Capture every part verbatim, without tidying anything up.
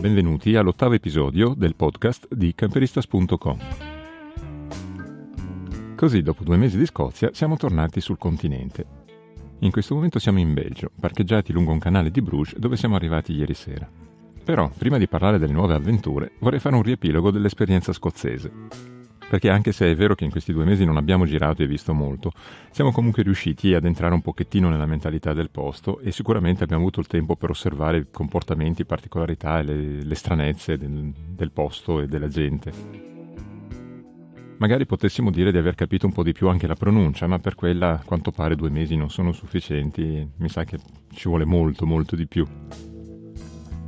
Benvenuti all'ottavo episodio del podcast di camperistas punto com. Così, dopo due mesi di Scozia, siamo tornati sul continente. In questo momento siamo in Belgio, parcheggiati lungo un canale di Bruges dove siamo arrivati ieri sera. Però, prima di parlare delle nuove avventure, vorrei fare un riepilogo dell'esperienza scozzese. Perché anche se è vero che in questi due mesi non abbiamo girato e visto molto, siamo comunque riusciti ad entrare un pochettino nella mentalità del posto e sicuramente abbiamo avuto il tempo per osservare i comportamenti, particolarità e le, le stranezze del, del posto e della gente. Magari potessimo dire di aver capito un po' di più anche la pronuncia, ma per quella a quanto pare due mesi non sono sufficienti, mi sa che ci vuole molto molto di più.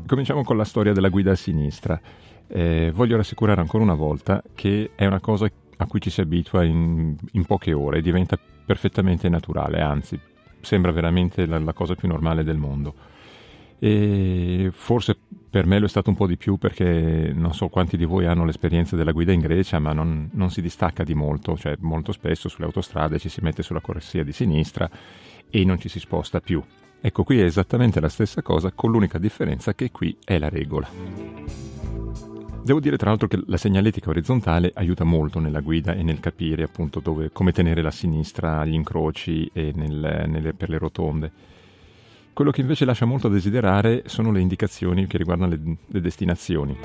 Cominciamo con la storia della guida a sinistra. Eh, voglio rassicurare ancora una volta che è una cosa a cui ci si abitua in, in poche ore e diventa perfettamente naturale, anzi sembra veramente la, la cosa più normale del mondo. E forse per me lo è stato un po' di più perché non so quanti di voi hanno l'esperienza della guida in Grecia, ma non, non si distacca di molto, cioè molto spesso sulle autostrade ci si mette sulla corsia di sinistra e non ci si sposta più. Ecco, qui è esattamente la stessa cosa, con l'unica differenza che qui è la regola. Devo dire tra l'altro che la segnaletica orizzontale aiuta molto nella guida e nel capire appunto dove, come tenere la sinistra agli incroci e nel, nelle, per le rotonde. Quello che invece lascia molto a desiderare sono le indicazioni che riguardano le, le destinazioni.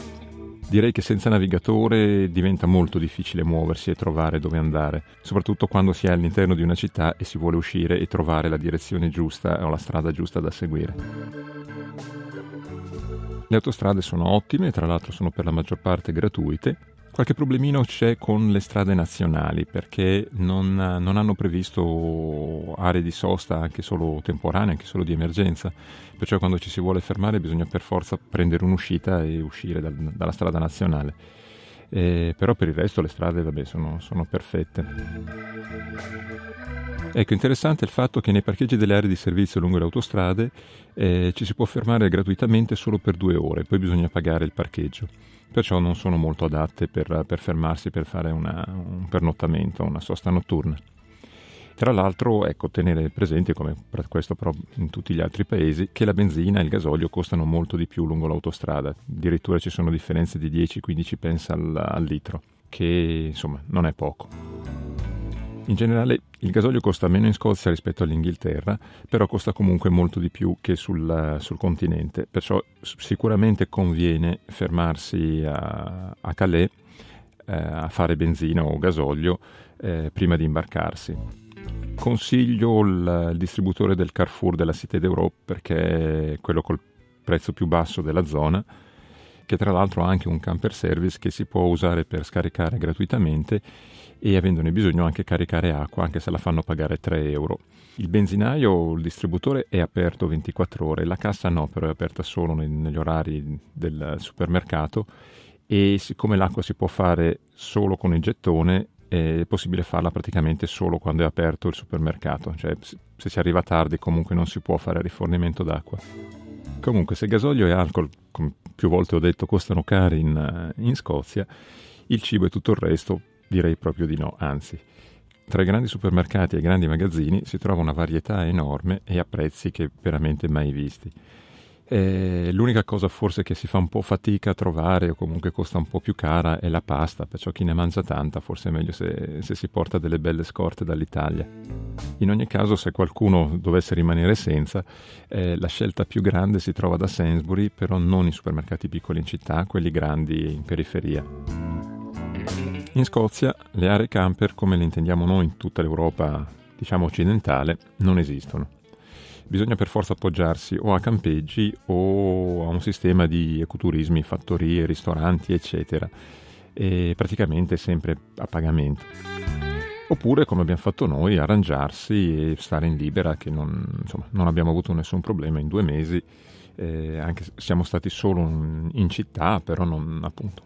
Direi che senza navigatore diventa molto difficile muoversi e trovare dove andare, soprattutto quando si è all'interno di una città e si vuole uscire e trovare la direzione giusta o la strada giusta da seguire. Le autostrade sono ottime, tra l'altro sono per la maggior parte gratuite. Qualche problemino c'è con le strade nazionali perché non, non hanno previsto aree di sosta anche solo temporanee, anche solo di emergenza, perciò quando ci si vuole fermare bisogna per forza prendere un'uscita e uscire dal, dalla strada nazionale. Eh, però per il resto le strade vabbè, sono, sono perfette. Ecco, interessante il fatto che nei parcheggi delle aree di servizio lungo le autostrade eh, ci si può fermare gratuitamente solo per due ore, poi bisogna pagare il parcheggio, perciò non sono molto adatte per, per fermarsi per fare una, un pernottamento, una sosta notturna. Tra l'altro, ecco, tenere presente, come per questo però in tutti gli altri paesi, che la benzina e il gasolio costano molto di più lungo l'autostrada, addirittura ci sono differenze di dieci quindici pence al, al litro, che insomma non è poco. In generale il gasolio costa meno in Scozia rispetto all'Inghilterra, però costa comunque molto di più che sul, sul continente, perciò sicuramente conviene fermarsi a, a Calais eh, a fare benzina o gasolio eh, prima di imbarcarsi. Consiglio il, il distributore del Carrefour della Cité d'Europe perché è quello col prezzo più basso della zona, che tra l'altro ha anche un camper service che si può usare per scaricare gratuitamente e avendone bisogno anche caricare acqua, anche se la fanno pagare tre euro. Il benzinaio, il distributore è aperto ventiquattro ore, la cassa no, però è aperta solo nei, negli orari del supermercato e siccome l'acqua si può fare solo con il gettone è possibile farla praticamente solo quando è aperto il supermercato, cioè se si arriva tardi comunque non si può fare rifornimento d'acqua. Comunque se gasolio e alcol, come più volte ho detto, costano cari in, in Scozia, il cibo e tutto il resto direi proprio di no, anzi. Tra i grandi supermercati e i grandi magazzini si trova una varietà enorme e a prezzi che veramente mai visti. E l'unica cosa forse che si fa un po' fatica a trovare o comunque costa un po' più cara è la pasta, perciò chi ne mangia tanta forse è meglio se, se si porta delle belle scorte dall'Italia. In ogni caso, se qualcuno dovesse rimanere senza, eh, la scelta più grande si trova da Sainsbury, però non i supermercati piccoli in città, quelli grandi in periferia. In Scozia le aree camper, come le intendiamo noi in tutta l'Europa, diciamo occidentale, non esistono. Bisogna per forza appoggiarsi o a campeggi o a un sistema di ecoturismi, fattorie, ristoranti, eccetera, e praticamente sempre a pagamento. Oppure, come abbiamo fatto noi, arrangiarsi e stare in libera, che non, insomma, non abbiamo avuto nessun problema in due mesi, eh, anche se siamo stati solo in città, però non, appunto,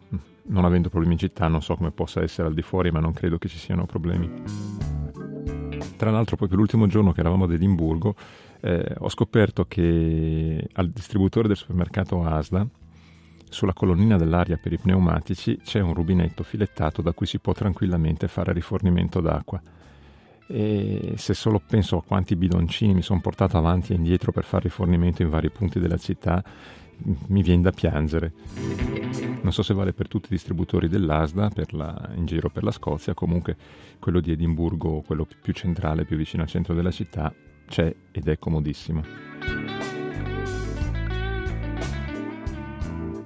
non avendo problemi in città non so come possa essere al di fuori, ma non credo che ci siano problemi. Tra l'altro poi per l'ultimo giorno che eravamo ad Edimburgo eh, ho scoperto che al distributore del supermercato Asda sulla colonnina dell'aria per i pneumatici c'è un rubinetto filettato da cui si può tranquillamente fare rifornimento d'acqua. E se solo penso a quanti bidoncini mi sono portato avanti e indietro per fare rifornimento in vari punti della città, mi viene da piangere. Non so se vale per tutti i distributori dell'Asda per la, in giro per la Scozia, comunque quello di Edimburgo, quello più centrale, più vicino al centro della città, c'è ed è comodissimo.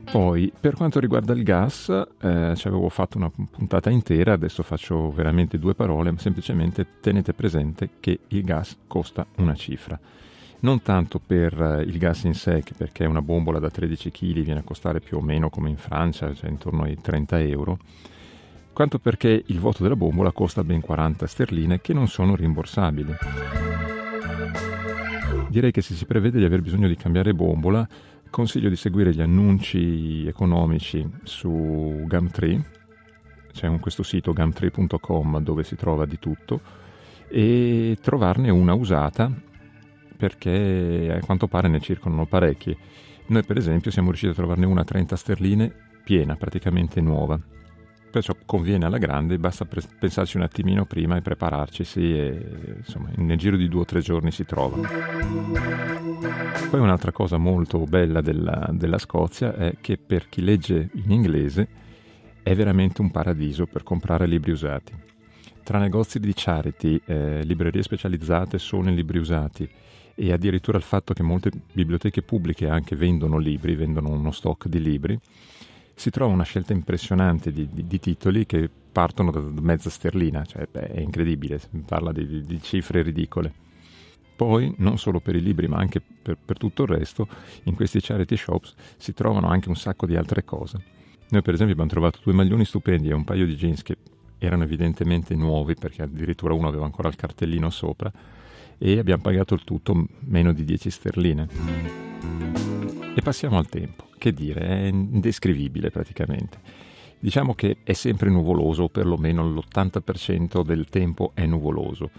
Poi, per quanto riguarda il gas, eh, ci avevo fatto una puntata intera, adesso faccio veramente due parole, ma semplicemente tenete presente che il gas costa una cifra. Non tanto per il gas in sé, perché una bombola da tredici chilogrammi viene a costare più o meno come in Francia, cioè intorno ai trenta euro, quanto perché il voto della bombola costa ben quaranta sterline che non sono rimborsabili. Direi che se si prevede di aver bisogno di cambiare bombola, consiglio di seguire gli annunci economici su Gumtree, c'è un, questo sito gumtree punto com dove si trova di tutto, e trovarne una usata, perché a quanto pare ne circolano parecchi. Noi per esempio siamo riusciti a trovarne una a trenta sterline piena, praticamente nuova, perciò conviene alla grande, basta pre- pensarci un attimino prima e prepararci, sì, e, insomma, nel giro di due o tre giorni si trova. Poi un'altra cosa molto bella della, della Scozia è che per chi legge in inglese è veramente un paradiso per comprare libri usati. Tra negozi di charity, eh, librerie specializzate solo in libri usati, e addirittura il fatto che molte biblioteche pubbliche anche vendono libri, vendono uno stock di libri, si trova una scelta impressionante di, di, di titoli che partono da mezza sterlina, cioè beh, è incredibile, si parla di, di, di cifre ridicole. Poi, non solo per i libri ma anche per, per tutto il resto, in questi charity shops si trovano anche un sacco di altre cose. Noi per esempio abbiamo trovato due maglioni stupendi e un paio di jeans che erano evidentemente nuovi, perché addirittura uno aveva ancora il cartellino sopra, e abbiamo pagato il tutto meno di dieci sterline. E passiamo al tempo, che dire, è indescrivibile praticamente. Diciamo che è sempre nuvoloso, o perlomeno l'ottanta per cento del tempo è nuvoloso.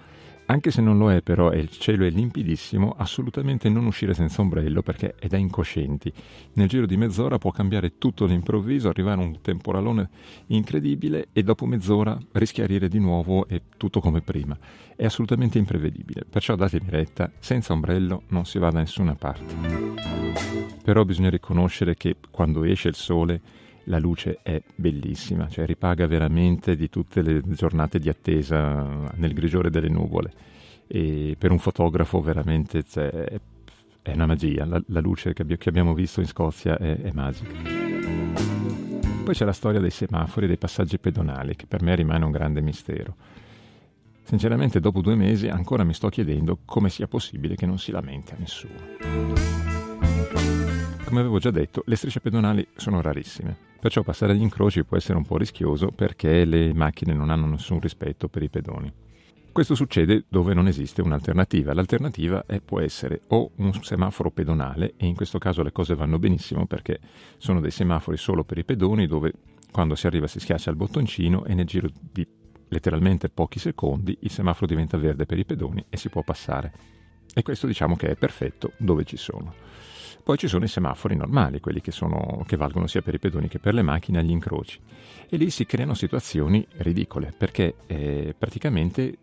Anche se non lo è, però, e il cielo è limpidissimo, assolutamente non uscire senza ombrello, perché è da incoscienti. Nel giro di mezz'ora può cambiare tutto all'improvviso, arrivare un temporalone incredibile e dopo mezz'ora rischiarire di nuovo e tutto come prima. È assolutamente imprevedibile, perciò datemi retta, senza ombrello non si va da nessuna parte. Però bisogna riconoscere che quando esce il sole la luce è bellissima, cioè ripaga veramente di tutte le giornate di attesa nel grigiore delle nuvole, e per un fotografo veramente cioè, è una magia, la, la luce che, abbi- che abbiamo visto in Scozia è, è magica. Poi c'è la storia dei semafori e dei passaggi pedonali, che per me rimane un grande mistero. Sinceramente dopo due mesi ancora mi sto chiedendo come sia possibile che non si lamenti a nessuno. Come avevo già detto, le strisce pedonali sono rarissime, perciò passare agli incroci può essere un po' rischioso perché le macchine non hanno nessun rispetto per i pedoni. Questo succede dove non esiste un'alternativa. L'alternativa è, può essere o un semaforo pedonale, e in questo caso le cose vanno benissimo perché sono dei semafori solo per i pedoni dove quando si arriva si schiaccia il bottoncino e nel giro di letteralmente pochi secondi il semaforo diventa verde per i pedoni e si può passare. E questo diciamo che è perfetto dove ci sono. Poi ci sono i semafori normali, quelli che, sono, che valgono sia per i pedoni che per le macchine agli incroci, e lì si creano situazioni ridicole perché eh, praticamente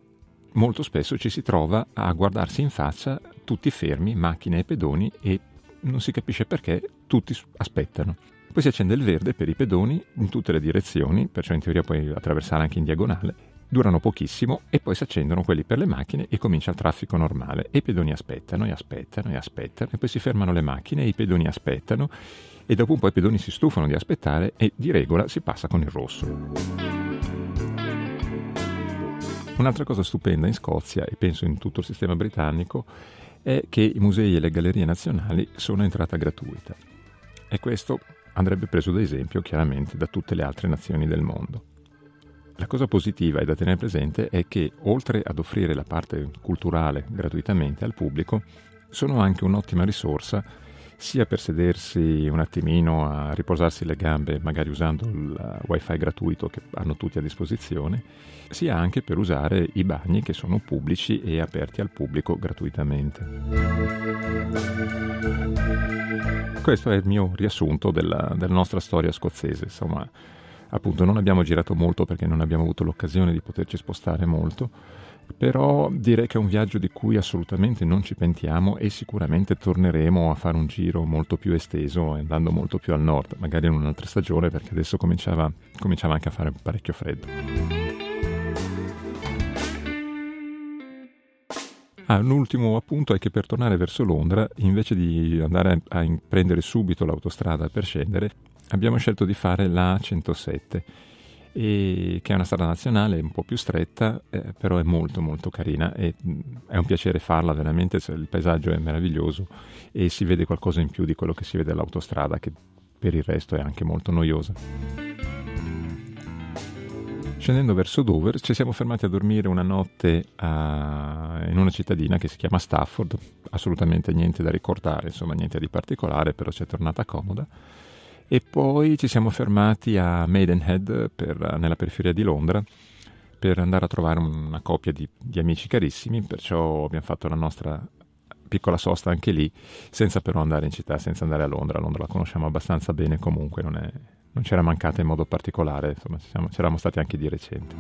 molto spesso ci si trova a guardarsi in faccia tutti fermi, macchine e pedoni, e non si capisce perché tutti aspettano. Poi si accende il verde per i pedoni in tutte le direzioni, perciò in teoria puoi attraversare anche in diagonale, durano pochissimo e poi si accendono quelli per le macchine e comincia il traffico normale, e i pedoni aspettano e aspettano e aspettano, e poi si fermano le macchine e i pedoni aspettano, e dopo un po' i pedoni si stufano di aspettare e di regola si passa con il rosso. Un'altra cosa stupenda in Scozia, e penso in tutto il sistema britannico, è che i musei e le gallerie nazionali sono a entrata gratuita, e questo andrebbe preso da esempio chiaramente da tutte le altre nazioni del mondo. La cosa positiva e da tenere presente è che, oltre ad offrire la parte culturale gratuitamente al pubblico, sono anche un'ottima risorsa sia per sedersi un attimino a riposarsi le gambe, magari usando il wifi gratuito che hanno tutti a disposizione, sia anche per usare i bagni che sono pubblici e aperti al pubblico gratuitamente. Questo è il mio riassunto della, della nostra storia scozzese, insomma. Appunto, non abbiamo girato molto perché non abbiamo avuto l'occasione di poterci spostare molto, Però direi che è un viaggio di cui assolutamente non ci pentiamo e sicuramente torneremo a fare un giro molto più esteso, andando molto più al nord, magari in un'altra stagione, perché adesso cominciava, cominciava anche a fare parecchio freddo. Ah, un ultimo appunto è che per tornare verso Londra, invece di andare a, a prendere subito l'autostrada per scendere, abbiamo scelto di fare la centosette, e, che è una strada nazionale un po' più stretta, eh, però è molto molto carina e mh, è un piacere farla veramente, cioè, il paesaggio è meraviglioso e si vede qualcosa in più di quello che si vede all'autostrada, che per il resto è anche molto noiosa. Scendendo verso Dover ci siamo fermati a dormire una notte a, in una cittadina che si chiama Stafford, assolutamente niente da ricordare, insomma niente di particolare, però ci è tornata comoda, e poi ci siamo fermati a Maidenhead, per, nella periferia di Londra, per andare a trovare una coppia di, di amici carissimi, perciò abbiamo fatto la nostra piccola sosta anche lì, senza però andare in città, senza andare a Londra. Londra la conosciamo abbastanza bene comunque, non è... non c'era mancata in modo particolare, insomma ci eravamo stati anche di recente.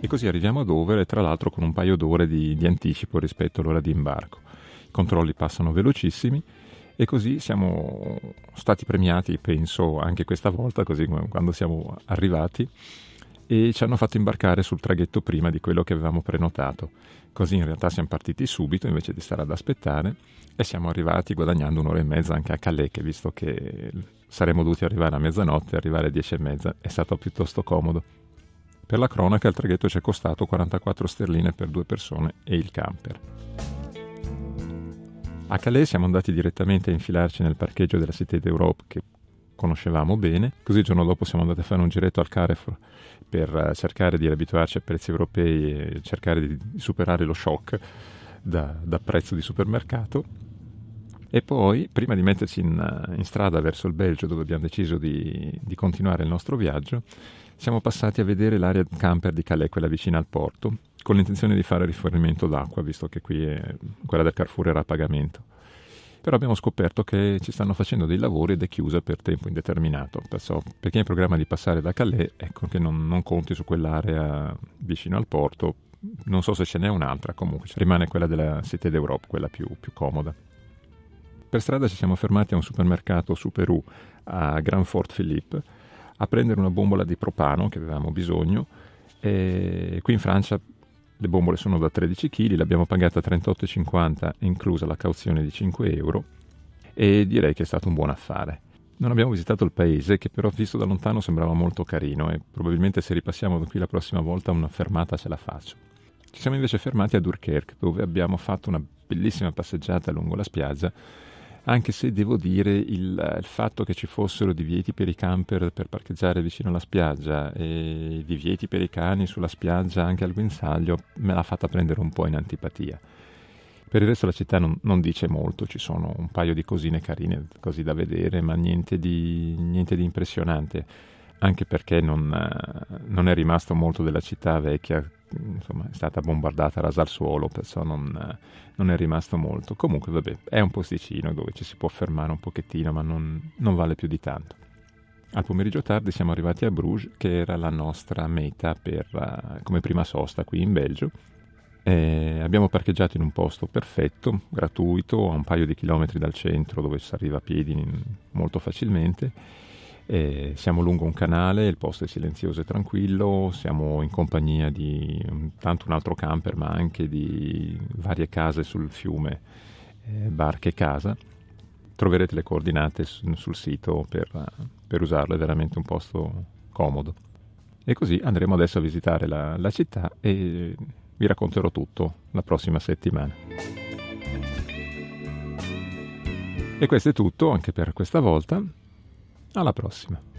E così arriviamo a Dover, tra l'altro con un paio d'ore di, di anticipo rispetto all'ora di imbarco. I controlli passano velocissimi e così siamo stati premiati, penso, anche questa volta, così quando siamo arrivati, e ci hanno fatto imbarcare sul traghetto prima di quello che avevamo prenotato. Così in realtà siamo partiti subito invece di stare ad aspettare e siamo arrivati guadagnando un'ora e mezza anche a Calais, che visto che saremmo dovuti arrivare a mezzanotte, arrivare alle dieci e mezza è stato piuttosto comodo. Per la cronaca il traghetto ci è costato quarantaquattro sterline per due persone e il camper. A Calais siamo andati direttamente a infilarci nel parcheggio della Cité d'Europe, che conoscevamo bene, così il giorno dopo siamo andati a fare un giretto al Carrefour per cercare di riabituarci a prezzi europei e cercare di superare lo shock da, da prezzo di supermercato, e poi prima di metterci in, in strada verso il Belgio, dove abbiamo deciso di, di continuare il nostro viaggio, siamo passati a vedere l'area camper di Calais, quella vicina al porto, con l'intenzione di fare rifornimento d'acqua, visto che qui è, quella del Carrefour era a pagamento. Però abbiamo scoperto che ci stanno facendo dei lavori ed è chiusa per tempo indeterminato. Perciò, per chi è in programma di passare da Calais, ecco che non, non conti su quell'area vicino al porto. Non so se ce n'è un'altra, comunque rimane quella della Cité d'Europe, quella più, più comoda. Per strada ci siamo fermati a un supermercato su Peru, a Grand Fort Philippe, a prendere una bombola di propano che avevamo bisogno. E qui in Francia le bombole sono da tredici chilogrammi, l'abbiamo pagata trentotto e cinquanta, inclusa la cauzione di cinque euro, e direi che è stato un buon affare. Non abbiamo visitato il paese, che però visto da lontano sembrava molto carino, e probabilmente se ripassiamo da qui la prossima volta una fermata ce la faccio. Ci siamo invece fermati a Dunkerque, dove abbiamo fatto una bellissima passeggiata lungo la spiaggia, anche se devo dire il, il fatto che ci fossero divieti per i camper per parcheggiare vicino alla spiaggia e divieti per i cani sulla spiaggia anche al guinzaglio me l'ha fatta prendere un po' in antipatia. Per il resto la città non, non dice molto, ci sono un paio di cosine carine così da vedere, ma niente di, niente di impressionante, anche perché non, non è rimasto molto della città vecchia, insomma è stata bombardata, rasa al suolo, perciò non, non è rimasto molto. Comunque vabbè, è un posticino dove ci si può fermare un pochettino, ma non, non vale più di tanto. Al pomeriggio tardi siamo arrivati a Bruges, che era la nostra meta per, come prima sosta qui in Belgio, e abbiamo parcheggiato in un posto perfetto, gratuito, a un paio di chilometri dal centro, dove si arriva a piedi molto facilmente. E siamo lungo un canale, il posto è silenzioso e tranquillo, siamo in compagnia di tanto un altro camper, ma anche di varie case sul fiume, eh, barche e casa. Troverete le coordinate sul, sul sito per, per usarlo, è veramente un posto comodo. E così andremo adesso a visitare la, la città e vi racconterò tutto la prossima settimana. E questo è tutto anche per questa volta. Alla prossima!